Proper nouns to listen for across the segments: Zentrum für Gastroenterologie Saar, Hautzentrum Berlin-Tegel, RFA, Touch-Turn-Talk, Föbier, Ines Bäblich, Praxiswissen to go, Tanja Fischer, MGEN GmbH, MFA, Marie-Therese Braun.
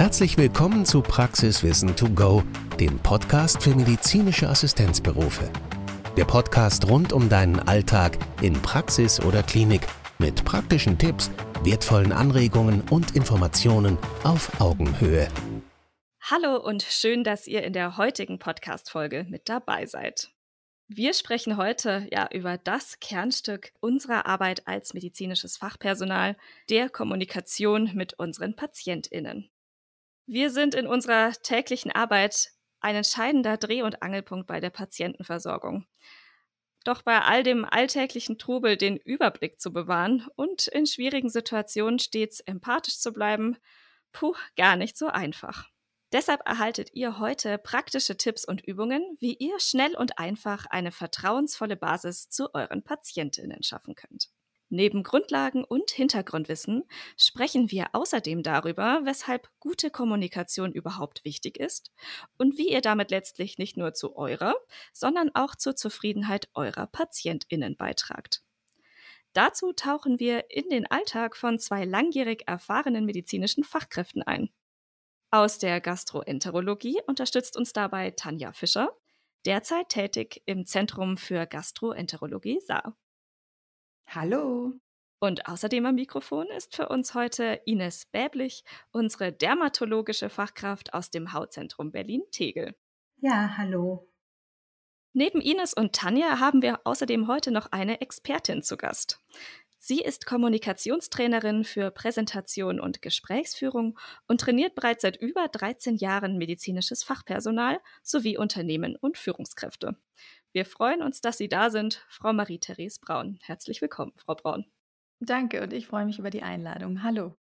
Herzlich willkommen zu Praxiswissen to go, dem Podcast für medizinische Assistenzberufe. Der Podcast rund um deinen Alltag in Praxis oder Klinik mit praktischen Tipps, wertvollen Anregungen und Informationen auf Augenhöhe. Hallo und schön, dass ihr in der heutigen Podcast-Folge mit dabei seid. Wir sprechen heute über das Kernstück unserer Arbeit als medizinisches Fachpersonal, der Kommunikation mit unseren PatientInnen. Wir sind in unserer täglichen Arbeit ein entscheidender Dreh- und Angelpunkt bei der Patientenversorgung. Doch bei all dem alltäglichen Trubel den Überblick zu bewahren und in schwierigen Situationen stets empathisch zu bleiben, gar nicht so einfach. Deshalb erhaltet ihr heute praktische Tipps und Übungen, wie ihr schnell und einfach eine vertrauensvolle Basis zu euren PatientInnen schaffen könnt. Neben Grundlagen und Hintergrundwissen sprechen wir außerdem darüber, weshalb gute Kommunikation überhaupt wichtig ist und wie ihr damit letztlich nicht nur zu eurer, sondern auch zur Zufriedenheit eurer PatientInnen beitragt. Dazu tauchen wir in den Alltag von zwei langjährig erfahrenen medizinischen Fachkräften ein. Aus der Gastroenterologie unterstützt uns dabei Tanja Fischer, derzeit tätig im Zentrum für Gastroenterologie Saar. Hallo! Und außerdem am Mikrofon ist für uns heute Ines Bäblich, unsere dermatologische Fachkraft aus dem Hautzentrum Berlin-Tegel. Ja, hallo! Neben Ines und Tanja haben wir außerdem heute noch eine Expertin zu Gast. Sie ist Kommunikationstrainerin für Präsentation und Gesprächsführung und trainiert bereits seit über 13 Jahren medizinisches Fachpersonal sowie Unternehmen und Führungskräfte. Wir freuen uns, dass Sie da sind, Frau Marie-Therese Braun. Herzlich willkommen, Frau Braun. Danke und ich freue mich über die Einladung. Hallo.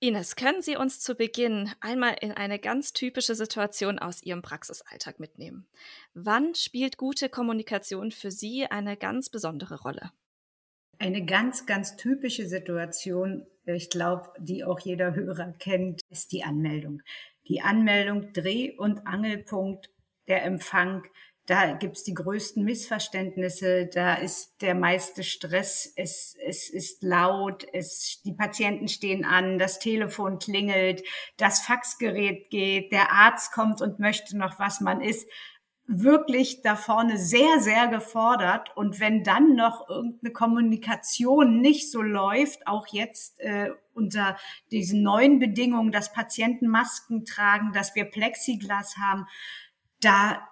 Ines, können Sie uns zu Beginn einmal in eine ganz typische Situation aus Ihrem Praxisalltag mitnehmen? Wann spielt gute Kommunikation für Sie eine ganz besondere Rolle? Eine ganz, ganz typische Situation, ich glaube, die auch jeder Hörer kennt, ist die Anmeldung. Die Anmeldung, Dreh- und Angelpunkt, der Empfang. Da gibt es die größten Missverständnisse, da ist der meiste Stress, es ist laut, die Patienten stehen an, das Telefon klingelt, das Faxgerät geht, der Arzt kommt und möchte noch, was man ist. Wirklich da vorne sehr, sehr gefordert. Und wenn dann noch irgendeine Kommunikation nicht so läuft, auch jetzt unter diesen neuen Bedingungen, dass Patienten Masken tragen, dass wir Plexiglas haben, Da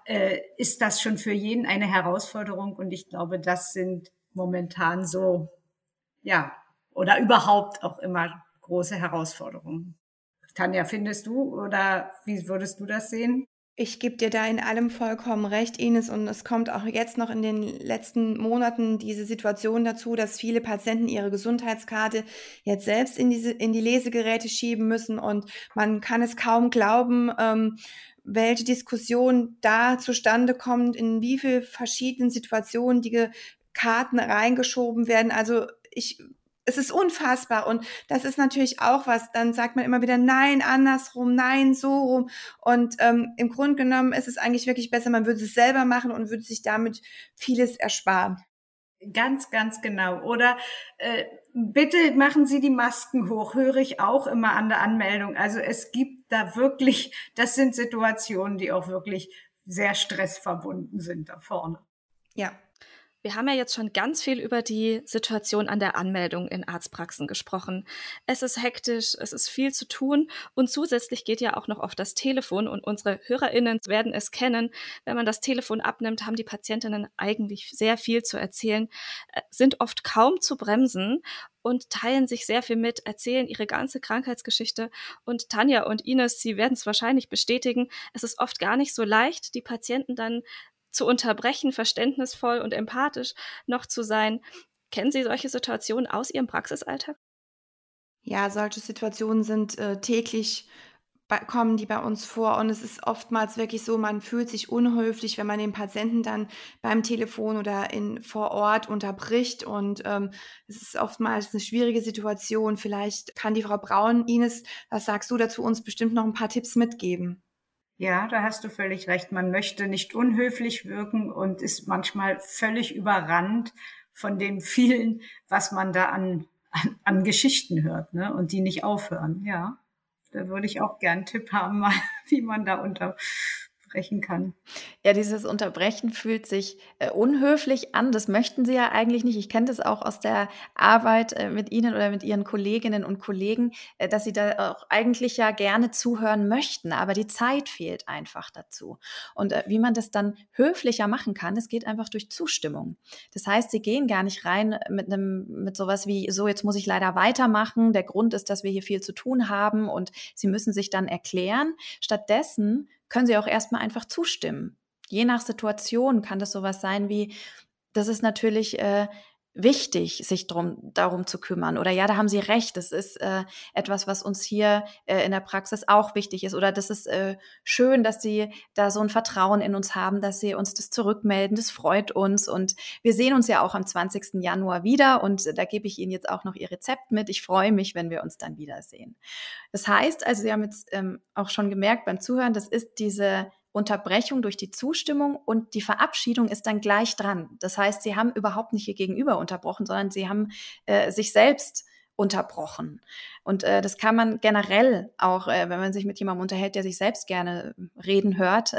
ist das schon für jeden eine Herausforderung und ich glaube, das sind momentan so, oder überhaupt auch immer große Herausforderungen. Tanja, findest du oder wie würdest du das sehen? Ich gebe dir da in allem vollkommen recht, Ines, und es kommt auch jetzt noch in den letzten Monaten diese Situation dazu, dass viele Patienten ihre Gesundheitskarte jetzt selbst in die Lesegeräte schieben müssen und man kann es kaum glauben, welche Diskussion da zustande kommt, in wie vielen verschiedenen Situationen die Karten reingeschoben werden. Also es ist unfassbar und das ist natürlich auch was, dann sagt man immer wieder nein, andersrum, nein, so rum und im Grunde genommen ist es eigentlich wirklich besser, man würde es selber machen und würde sich damit vieles ersparen. Ganz, ganz genau. Oder bitte machen Sie die Masken hoch, höre ich auch immer an der Anmeldung. Also es gibt da wirklich, das sind Situationen, die auch wirklich sehr stressverbunden sind da vorne. Ja. Wir haben ja jetzt schon ganz viel über die Situation an der Anmeldung in Arztpraxen gesprochen. Es ist hektisch, es ist viel zu tun und zusätzlich geht ja auch noch oft das Telefon und unsere HörerInnen werden es kennen. Wenn man das Telefon abnimmt, haben die PatientInnen eigentlich sehr viel zu erzählen, sind oft kaum zu bremsen und teilen sich sehr viel mit, erzählen ihre ganze Krankheitsgeschichte und Tanja und Ines, sie werden es wahrscheinlich bestätigen, es ist oft gar nicht so leicht, die Patienten dann zu unterbrechen, verständnisvoll und empathisch noch zu sein. Kennen Sie solche Situationen aus Ihrem Praxisalltag? Ja, solche Situationen sind täglich, kommen die bei uns vor und es ist oftmals wirklich so, man fühlt sich unhöflich, wenn man den Patienten dann beim Telefon oder vor Ort unterbricht und es ist oftmals eine schwierige Situation. Vielleicht kann die Frau Braun, Ines, was sagst du dazu, uns bestimmt noch ein paar Tipps mitgeben. Ja, da hast du völlig recht. Man möchte nicht unhöflich wirken und ist manchmal völlig überrannt von dem vielen, was man da an Geschichten hört, ne? Und die nicht aufhören. Ja, Da würde ich auch gern einen Tipp haben, wie man da unterbrechen kann. Ja, dieses Unterbrechen fühlt sich unhöflich an. Das möchten Sie ja eigentlich nicht. Ich kenne das auch aus der Arbeit mit Ihnen oder mit Ihren Kolleginnen und Kollegen, dass Sie da auch eigentlich ja gerne zuhören möchten, aber die Zeit fehlt einfach dazu. Und wie man das dann höflicher machen kann, das geht einfach durch Zustimmung. Das heißt, Sie gehen gar nicht rein mit sowas wie, so jetzt muss ich leider weitermachen, der Grund ist, dass wir hier viel zu tun haben und Sie müssen sich dann erklären. Stattdessen können Sie auch erstmal einfach zustimmen. Je nach Situation kann das sowas sein wie, das ist natürlich wichtig, sich darum zu kümmern. Oder ja, da haben Sie recht, das ist etwas, was uns hier in der Praxis auch wichtig ist. Oder das ist schön, dass Sie da so ein Vertrauen in uns haben, dass Sie uns das zurückmelden, das freut uns. Und wir sehen uns ja auch am 20. Januar wieder und da gebe ich Ihnen jetzt auch noch Ihr Rezept mit. Ich freue mich, wenn wir uns dann wiedersehen. Das heißt, also Sie haben jetzt auch schon gemerkt beim Zuhören, das ist diese Unterbrechung durch die Zustimmung und die Verabschiedung ist dann gleich dran. Das heißt, Sie haben überhaupt nicht Ihr Gegenüber unterbrochen, sondern Sie haben sich selbst unterbrochen. Und das kann man generell auch, wenn man sich mit jemandem unterhält, der sich selbst gerne reden hört,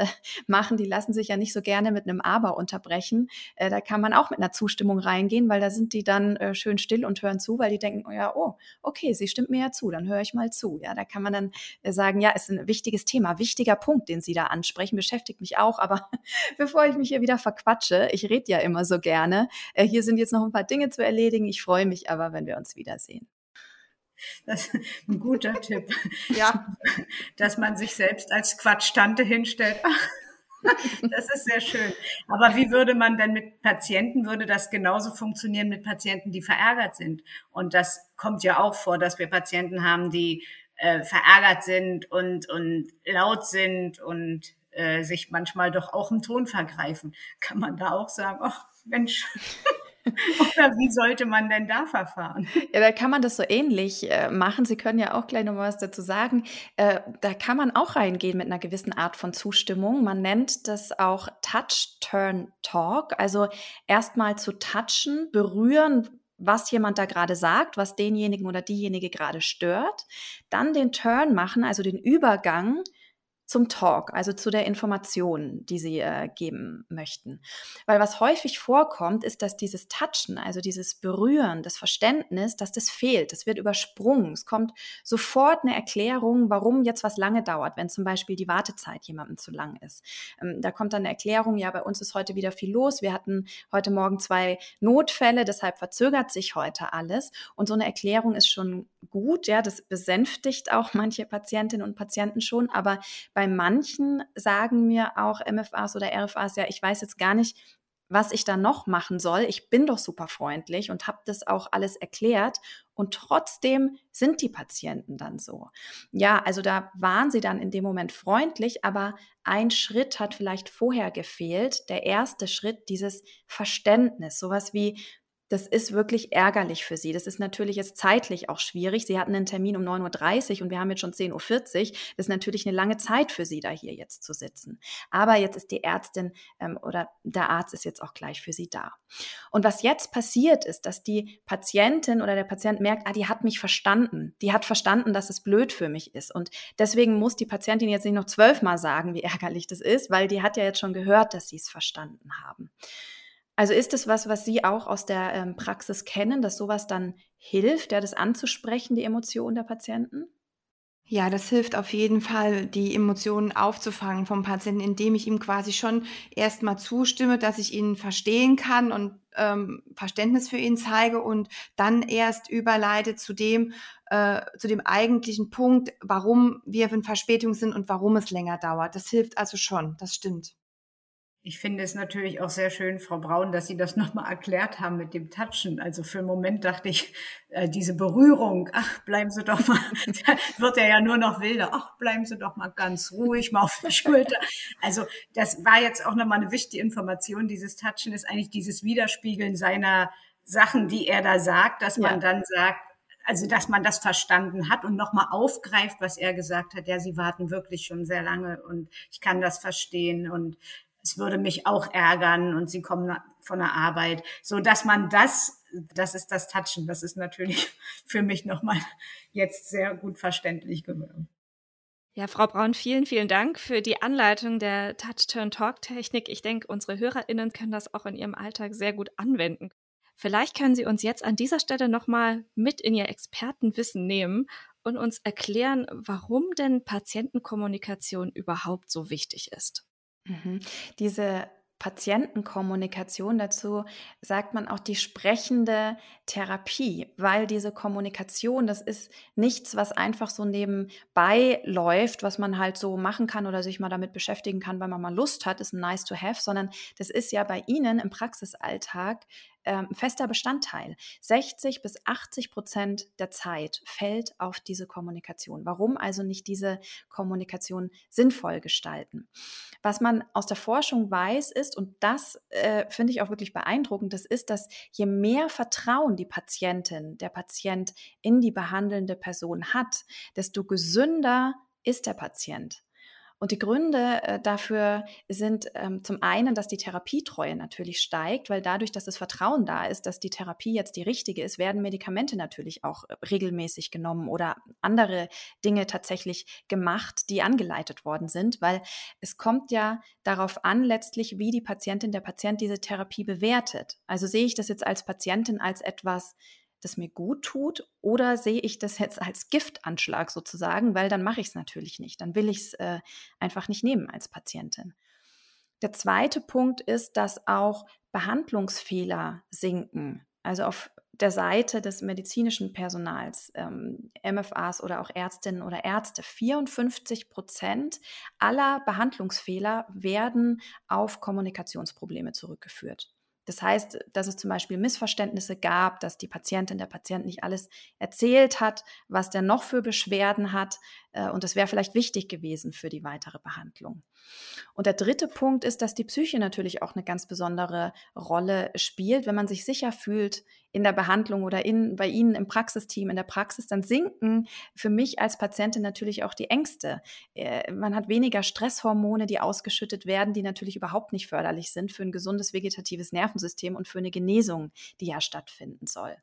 machen. Die lassen sich ja nicht so gerne mit einem Aber unterbrechen. Da kann man auch mit einer Zustimmung reingehen, weil da sind die dann schön still und hören zu, weil die denken, oh ja, oh, okay, sie stimmt mir ja zu, dann höre ich mal zu. Ja, da kann man dann sagen, ja, ist ein wichtiges Thema, wichtiger Punkt, den Sie da ansprechen, beschäftigt mich auch, aber bevor ich mich hier wieder verquatsche, ich rede ja immer so gerne, hier sind jetzt noch ein paar Dinge zu erledigen, ich freue mich aber, wenn wir uns wiedersehen. Das ist ein guter Tipp, ja. Dass man sich selbst als Quatschtante hinstellt. Ach, das ist sehr schön. Aber wie würde man denn mit Patienten, würde das genauso funktionieren mit Patienten, die verärgert sind? Und das kommt ja auch vor, dass wir Patienten haben, die verärgert sind und laut sind und sich manchmal doch auch im Ton vergreifen. Kann man da auch sagen, ach Mensch, oder wie sollte man denn da verfahren? Ja, da kann man das so ähnlich machen. Sie können ja auch gleich noch was dazu sagen. Da kann man auch reingehen mit einer gewissen Art von Zustimmung. Man nennt das auch Touch-Turn-Talk. Also erstmal zu touchen, berühren, was jemand da gerade sagt, was denjenigen oder diejenige gerade stört. Dann den Turn machen, also den Übergang zum Talk, also zu der Information, die Sie geben möchten. Weil was häufig vorkommt, ist, dass dieses Touchen, also dieses Berühren, das Verständnis, dass das fehlt, das wird übersprungen. Es kommt sofort eine Erklärung, warum jetzt was lange dauert, wenn zum Beispiel die Wartezeit jemandem zu lang ist. Da kommt dann eine Erklärung, ja, bei uns ist heute wieder viel los, wir hatten heute Morgen 2 Notfälle, deshalb verzögert sich heute alles. Und so eine Erklärung ist schon gut, ja, das besänftigt auch manche Patientinnen und Patienten schon, aber bei manchen sagen mir auch MFAs oder RFAs, ja, ich weiß jetzt gar nicht, was ich da noch machen soll. Ich bin doch super freundlich und habe das auch alles erklärt. Und trotzdem sind die Patienten dann so. Ja, also da waren sie dann in dem Moment freundlich, aber ein Schritt hat vielleicht vorher gefehlt. Der erste Schritt, dieses Verständnis, sowas wie, das ist wirklich ärgerlich für Sie. Das ist natürlich jetzt zeitlich auch schwierig. Sie hatten einen Termin um 9:30 Uhr und wir haben jetzt schon 10:40 Uhr. Das ist natürlich eine lange Zeit für Sie, da hier jetzt zu sitzen. Aber jetzt ist die Ärztin oder der Arzt ist jetzt auch gleich für Sie da. Und was jetzt passiert ist, dass die Patientin oder der Patient merkt, ah, die hat mich verstanden. Die hat verstanden, dass es blöd für mich ist. Und deswegen muss die Patientin jetzt nicht noch 12-mal sagen, wie ärgerlich das ist, weil die hat ja jetzt schon gehört, dass Sie es verstanden haben. Also ist es was Sie auch aus der Praxis kennen, dass sowas dann hilft, ja, das anzusprechen, die Emotionen der Patienten? Ja, das hilft auf jeden Fall, die Emotionen aufzufangen vom Patienten, indem ich ihm quasi schon erstmal zustimme, dass ich ihn verstehen kann und Verständnis für ihn zeige und dann erst überleite zu dem eigentlichen Punkt, warum wir in Verspätung sind und warum es länger dauert. Das hilft also schon, das stimmt. Ich finde es natürlich auch sehr schön, Frau Braun, dass Sie das nochmal erklärt haben mit dem Touchen. Also für einen Moment dachte ich, diese Berührung, ach, bleiben Sie doch mal, wird er ja nur noch wilder, ach, bleiben Sie doch mal ganz ruhig, mal auf die Schulter. Also das war jetzt auch nochmal eine wichtige Information. Dieses Touchen ist eigentlich dieses Widerspiegeln seiner Sachen, die er da sagt, dass man dann sagt, also dass man das verstanden hat und nochmal aufgreift, was er gesagt hat. Ja, Sie warten wirklich schon sehr lange und ich kann das verstehen und es würde mich auch ärgern und Sie kommen von der Arbeit, so dass man das ist das Touchen, das ist natürlich für mich nochmal jetzt sehr gut verständlich geworden. Ja, Frau Braun, vielen, vielen Dank für die Anleitung der Touch-Turn-Talk-Technik. Ich denke, unsere HörerInnen können das auch in ihrem Alltag sehr gut anwenden. Vielleicht können Sie uns jetzt an dieser Stelle nochmal mit in Ihr Expertenwissen nehmen und uns erklären, warum denn Patientenkommunikation überhaupt so wichtig ist. Diese Patientenkommunikation, dazu sagt man auch die sprechende Therapie, weil diese Kommunikation, das ist nichts, was einfach so nebenbei läuft, was man halt so machen kann oder sich mal damit beschäftigen kann, weil man mal Lust hat, ist ein nice to have, sondern das ist ja bei Ihnen im Praxisalltag fester Bestandteil. 60-80% der Zeit fällt auf diese Kommunikation. Warum also nicht diese Kommunikation sinnvoll gestalten? Was man aus der Forschung weiß ist, und das finde ich auch wirklich beeindruckend, das ist, dass je mehr Vertrauen die Patientin, der Patient in die behandelnde Person hat, desto gesünder ist der Patient. Und die Gründe dafür sind zum einen, dass die Therapietreue natürlich steigt, weil dadurch, dass das Vertrauen da ist, dass die Therapie jetzt die richtige ist, werden Medikamente natürlich auch regelmäßig genommen oder andere Dinge tatsächlich gemacht, die angeleitet worden sind, weil es kommt ja darauf an letztlich, wie die Patientin, der Patient diese Therapie bewertet. Also sehe ich das jetzt als Patientin als etwas, das mir gut tut, oder sehe ich das jetzt als Giftanschlag sozusagen, weil dann mache ich es natürlich nicht, dann will ich es einfach nicht nehmen als Patientin. Der zweite Punkt ist, dass auch Behandlungsfehler sinken, also auf der Seite des medizinischen Personals, MFAs oder auch Ärztinnen oder Ärzte. 54% aller Behandlungsfehler werden auf Kommunikationsprobleme zurückgeführt. Das heißt, dass es zum Beispiel Missverständnisse gab, dass die Patientin, der Patient nicht alles erzählt hat, was der noch für Beschwerden hat, und das wäre vielleicht wichtig gewesen für die weitere Behandlung. Und der dritte Punkt ist, dass die Psyche natürlich auch eine ganz besondere Rolle spielt. Wenn man sich sicher fühlt in der Behandlung oder bei Ihnen im Praxisteam, in der Praxis, dann sinken für mich als Patientin natürlich auch die Ängste. Man hat weniger Stresshormone, die ausgeschüttet werden, die natürlich überhaupt nicht förderlich sind für ein gesundes vegetatives Nervensystem und für eine Genesung, die ja stattfinden soll.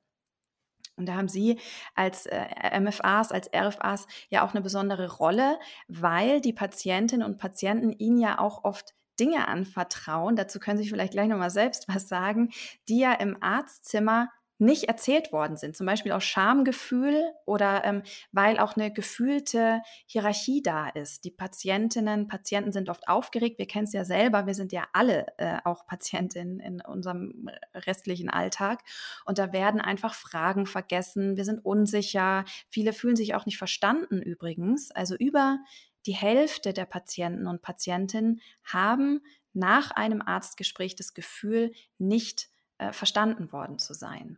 Und da haben Sie als MFAs, als RFAs ja auch eine besondere Rolle, weil die Patientinnen und Patienten Ihnen ja auch oft Dinge anvertrauen, dazu können Sie vielleicht gleich nochmal selbst was sagen, die ja im Arztzimmer nicht erzählt worden sind, zum Beispiel aus Schamgefühl oder weil auch eine gefühlte Hierarchie da ist. Die Patientinnen, Patienten sind oft aufgeregt, wir kennen es ja selber, wir sind ja alle auch Patientinnen in unserem restlichen Alltag und da werden einfach Fragen vergessen, wir sind unsicher, viele fühlen sich auch nicht verstanden übrigens, also über die Hälfte der Patienten und Patientinnen haben nach einem Arztgespräch das Gefühl, nicht verstanden worden zu sein.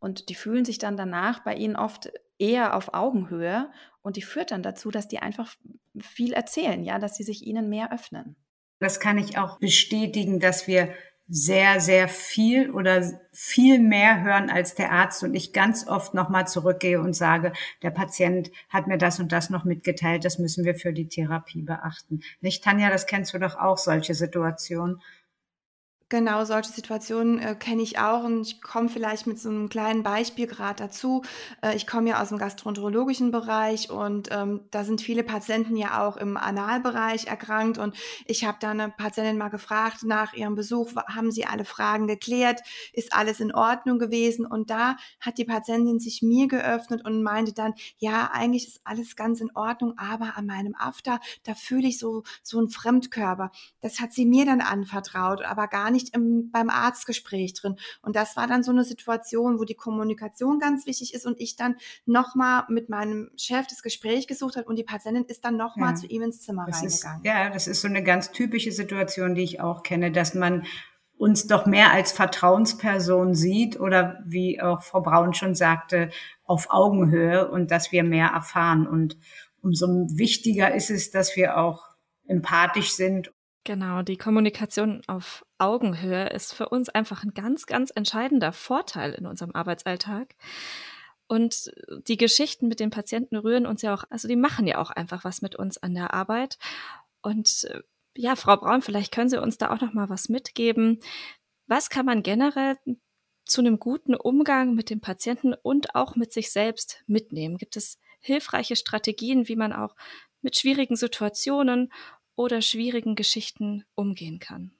Und die fühlen sich dann danach bei Ihnen oft eher auf Augenhöhe und die führt dann dazu, dass die einfach viel erzählen, ja, dass sie sich Ihnen mehr öffnen. Das kann ich auch bestätigen, dass wir sehr, sehr viel oder viel mehr hören als der Arzt und ich ganz oft nochmal zurückgehe und sage, der Patient hat mir das und das noch mitgeteilt, das müssen wir für die Therapie beachten. Nicht, Tanja, das kennst du doch auch, solche Situationen. Genau, solche Situationen kenne ich auch und ich komme vielleicht mit so einem kleinen Beispiel gerade dazu. Ich komme ja aus dem gastroenterologischen Bereich und da sind viele Patienten ja auch im Analbereich erkrankt und ich habe da eine Patientin mal gefragt nach ihrem Besuch, haben sie alle Fragen geklärt, ist alles in Ordnung gewesen, und da hat die Patientin sich mir geöffnet und meinte dann, ja, eigentlich ist alles ganz in Ordnung, aber an meinem After, da fühle ich so einen Fremdkörper. Das hat sie mir dann anvertraut, aber gar nicht beim Arztgespräch drin. Und das war dann so eine Situation, wo die Kommunikation ganz wichtig ist und ich dann nochmal mit meinem Chef das Gespräch gesucht habe und die Patientin ist dann nochmal zu ihm ins Zimmer reingegangen. Das ist so eine ganz typische Situation, die ich auch kenne, dass man uns doch mehr als Vertrauensperson sieht oder wie auch Frau Braun schon sagte, auf Augenhöhe und dass wir mehr erfahren. Und umso wichtiger ist es, dass wir auch empathisch sind. Genau, die Kommunikation auf Augenhöhe ist für uns einfach ein ganz, ganz entscheidender Vorteil in unserem Arbeitsalltag. Und die Geschichten mit den Patienten rühren uns ja auch, also die machen ja auch einfach was mit uns an der Arbeit. Und ja, Frau Braun, vielleicht können Sie uns da auch noch mal was mitgeben. Was kann man generell zu einem guten Umgang mit den Patienten und auch mit sich selbst mitnehmen? Gibt es hilfreiche Strategien, wie man auch mit schwierigen Situationen oder schwierigen Geschichten umgehen kann.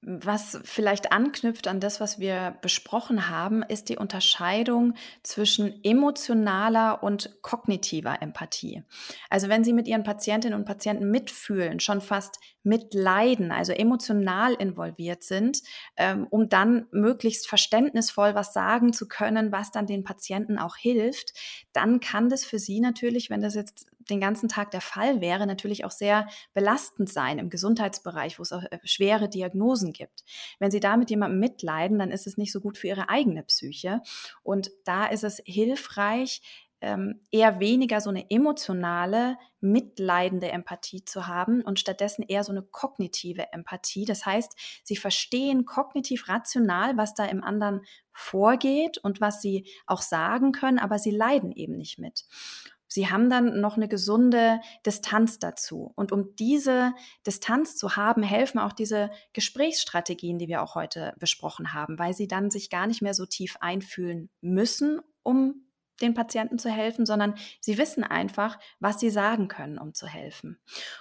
Was vielleicht anknüpft an das, was wir besprochen haben, ist die Unterscheidung zwischen emotionaler und kognitiver Empathie. Also wenn Sie mit Ihren Patientinnen und Patienten mitfühlen, schon fast mitleiden, also emotional involviert sind, um dann möglichst verständnisvoll was sagen zu können, was dann den Patienten auch hilft, dann kann das für Sie natürlich, wenn das jetzt den ganzen Tag der Fall wäre, natürlich auch sehr belastend sein im Gesundheitsbereich, wo es auch schwere Diagnosen gibt. Wenn Sie da mit jemandem mitleiden, dann ist es nicht so gut für Ihre eigene Psyche. Und da ist es hilfreich, eher weniger so eine emotionale, mitleidende Empathie zu haben und stattdessen eher so eine kognitive Empathie. Das heißt, Sie verstehen kognitiv rational, was da im anderen vorgeht und was Sie auch sagen können, aber Sie leiden eben nicht mit. Sie haben dann noch eine gesunde Distanz dazu. Und um diese Distanz zu haben, helfen auch diese Gesprächsstrategien, die wir auch heute besprochen haben, weil Sie dann sich gar nicht mehr so tief einfühlen müssen, um den Patienten zu helfen, sondern sie wissen einfach, was sie sagen können, um zu helfen.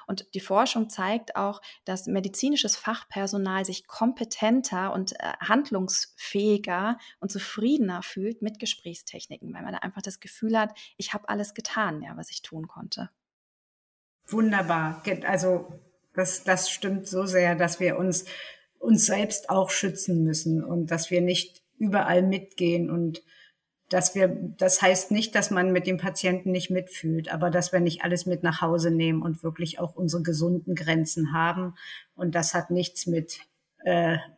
Und die Forschung zeigt auch, dass medizinisches Fachpersonal sich kompetenter und handlungsfähiger und zufriedener fühlt mit Gesprächstechniken, weil man da einfach das Gefühl hat, ich habe alles getan, ja, was ich tun konnte. Wunderbar. Also das stimmt so sehr, dass wir uns selbst auch schützen müssen und dass wir nicht überall mitgehen und das heißt nicht, dass man mit dem Patienten nicht mitfühlt, aber dass wir nicht alles mit nach Hause nehmen und wirklich auch unsere gesunden Grenzen haben. Und das hat nichts mit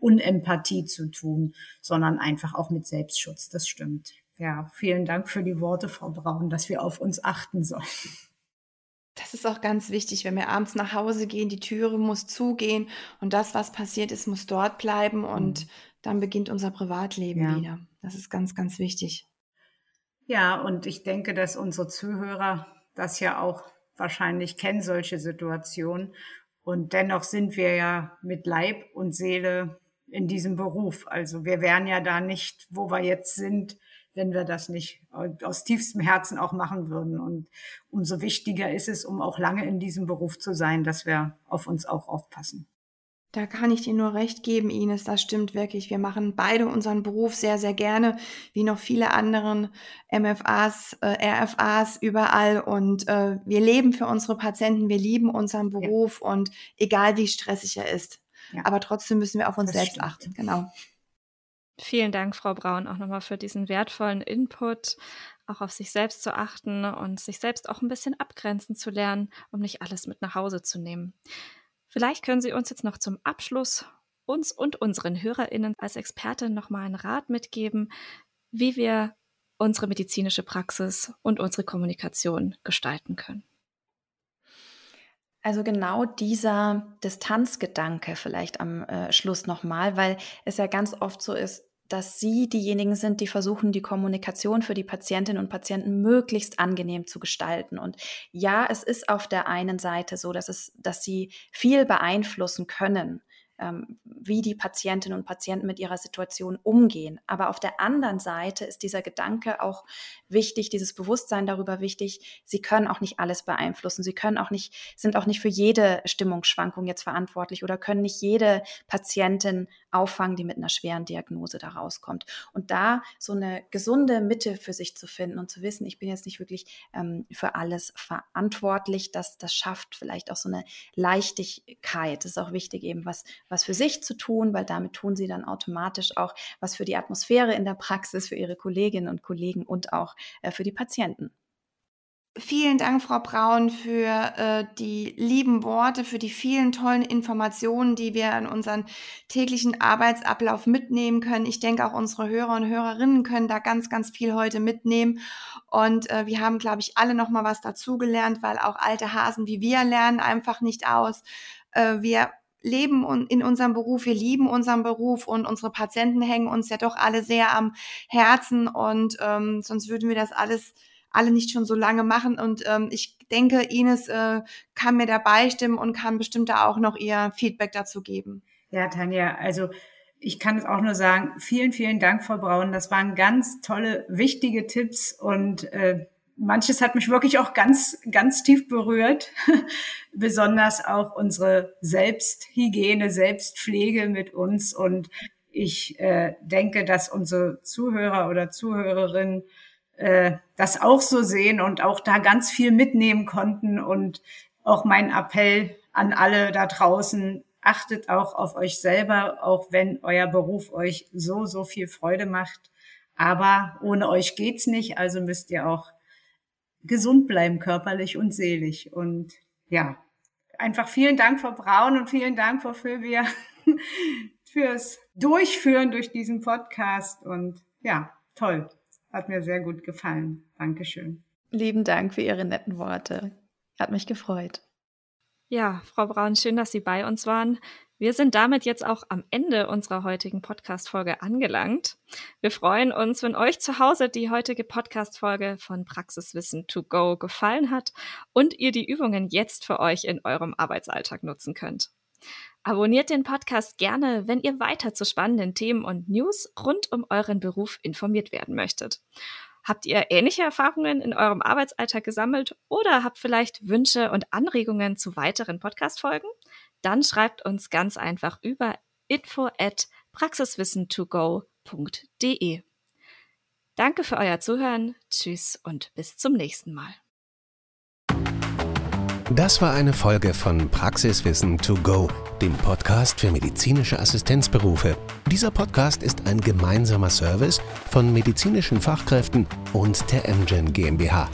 Unempathie zu tun, sondern einfach auch mit Selbstschutz. Das stimmt. Ja, vielen Dank für die Worte, Frau Braun, dass wir auf uns achten sollen. Das ist auch ganz wichtig, wenn wir abends nach Hause gehen, die Türe muss zugehen und das, was passiert ist, muss dort bleiben und dann beginnt unser Privatleben wieder. Das ist ganz, ganz wichtig. Ja, und ich denke, dass unsere Zuhörer das ja auch wahrscheinlich kennen, solche Situationen. Und dennoch sind wir ja mit Leib und Seele in diesem Beruf. Also wir wären ja da nicht, wo wir jetzt sind, wenn wir das nicht aus tiefstem Herzen auch machen würden. Und umso wichtiger ist es, um auch lange in diesem Beruf zu sein, dass wir auf uns auch aufpassen. Da kann ich dir nur recht geben, Ines, das stimmt wirklich. Wir machen beide unseren Beruf sehr, sehr gerne, wie noch viele anderen MFAs, RFAs überall. Und wir leben für unsere Patienten, wir lieben unseren Beruf und egal wie stressig er ist. Ja. Aber trotzdem müssen wir auf uns selbst achten, genau. Vielen Dank, Frau Braun, auch nochmal für diesen wertvollen Input, auch auf sich selbst zu achten und sich selbst auch ein bisschen abgrenzen zu lernen, um nicht alles mit nach Hause zu nehmen. Vielleicht können Sie uns jetzt noch zum Abschluss uns und unseren HörerInnen als Expertin nochmal einen Rat mitgeben, wie wir unsere medizinische Praxis und unsere Kommunikation gestalten können. Also genau dieser Distanzgedanke vielleicht am Schluss nochmal, weil es ja ganz oft so ist, dass Sie diejenigen sind, die versuchen, die Kommunikation für die Patientinnen und Patienten möglichst angenehm zu gestalten. Und ja, es ist auf der einen Seite so, dass Sie viel beeinflussen können, wie die Patientinnen und Patienten mit ihrer Situation umgehen. Aber auf der anderen Seite ist dieser Gedanke auch wichtig, dieses Bewusstsein darüber wichtig, sie können auch nicht alles beeinflussen, sie können auch nicht, sind auch nicht für jede Stimmungsschwankung jetzt verantwortlich oder können nicht jede Patientin auffangen, die mit einer schweren Diagnose da rauskommt. Und da so eine gesunde Mitte für sich zu finden und zu wissen, ich bin jetzt nicht wirklich für alles verantwortlich, das schafft vielleicht auch so eine Leichtigkeit. Das ist auch wichtig, eben was für sich zu tun, weil damit tun Sie dann automatisch auch was für die Atmosphäre in der Praxis, für Ihre Kolleginnen und Kollegen und auch für die Patienten. Vielen Dank, Frau Braun, für die lieben Worte, für die vielen tollen Informationen, die wir in unseren täglichen Arbeitsablauf mitnehmen können. Ich denke, auch unsere Hörer und Hörerinnen können da ganz, ganz viel heute mitnehmen. Und wir haben, glaube ich, alle nochmal was dazugelernt, weil auch alte Hasen wie wir lernen einfach nicht aus. Wir leben in unserem Beruf, wir lieben unseren Beruf und unsere Patienten hängen uns ja doch alle sehr am Herzen und sonst würden wir das alle nicht schon so lange machen und ich denke, Ines kann mir dabei stimmen und kann bestimmt da auch noch ihr Feedback dazu geben. Ja, Tanja, also ich kann es auch nur sagen, vielen, vielen Dank, Frau Braun, das waren ganz tolle, wichtige Tipps und Manches hat mich wirklich auch ganz, ganz tief berührt, besonders auch unsere Selbsthygiene, Selbstpflege mit uns. Und ich denke, dass unsere Zuhörer oder Zuhörerinnen das auch so sehen und auch da ganz viel mitnehmen konnten. Und auch mein Appell an alle da draußen, achtet auch auf euch selber, auch wenn euer Beruf euch so, so viel Freude macht. Aber ohne euch geht's nicht, also müsst ihr auch gesund bleiben, körperlich und seelisch. Und ja, einfach vielen Dank, Frau Braun, und vielen Dank, Frau Föbier, fürs Durchführen durch diesen Podcast. Und ja, toll. Hat mir sehr gut gefallen. Dankeschön. Lieben Dank für Ihre netten Worte. Hat mich gefreut. Ja, Frau Braun, schön, dass Sie bei uns waren. Wir sind damit jetzt auch am Ende unserer heutigen Podcast-Folge angelangt. Wir freuen uns, wenn euch zu Hause die heutige Podcast-Folge von Praxiswissen to go gefallen hat und ihr die Übungen jetzt für euch in eurem Arbeitsalltag nutzen könnt. Abonniert den Podcast gerne, wenn ihr weiter zu spannenden Themen und News rund um euren Beruf informiert werden möchtet. Habt ihr ähnliche Erfahrungen in eurem Arbeitsalltag gesammelt oder habt vielleicht Wünsche und Anregungen zu weiteren Podcast-Folgen? Dann schreibt uns ganz einfach über info@praxiswissentogo.de. Danke für euer Zuhören, tschüss und bis zum nächsten Mal. Das war eine Folge von Praxiswissen to go, dem Podcast für medizinische Assistenzberufe. Dieser Podcast ist ein gemeinsamer Service von medizinischen Fachkräften und der MGEN GmbH.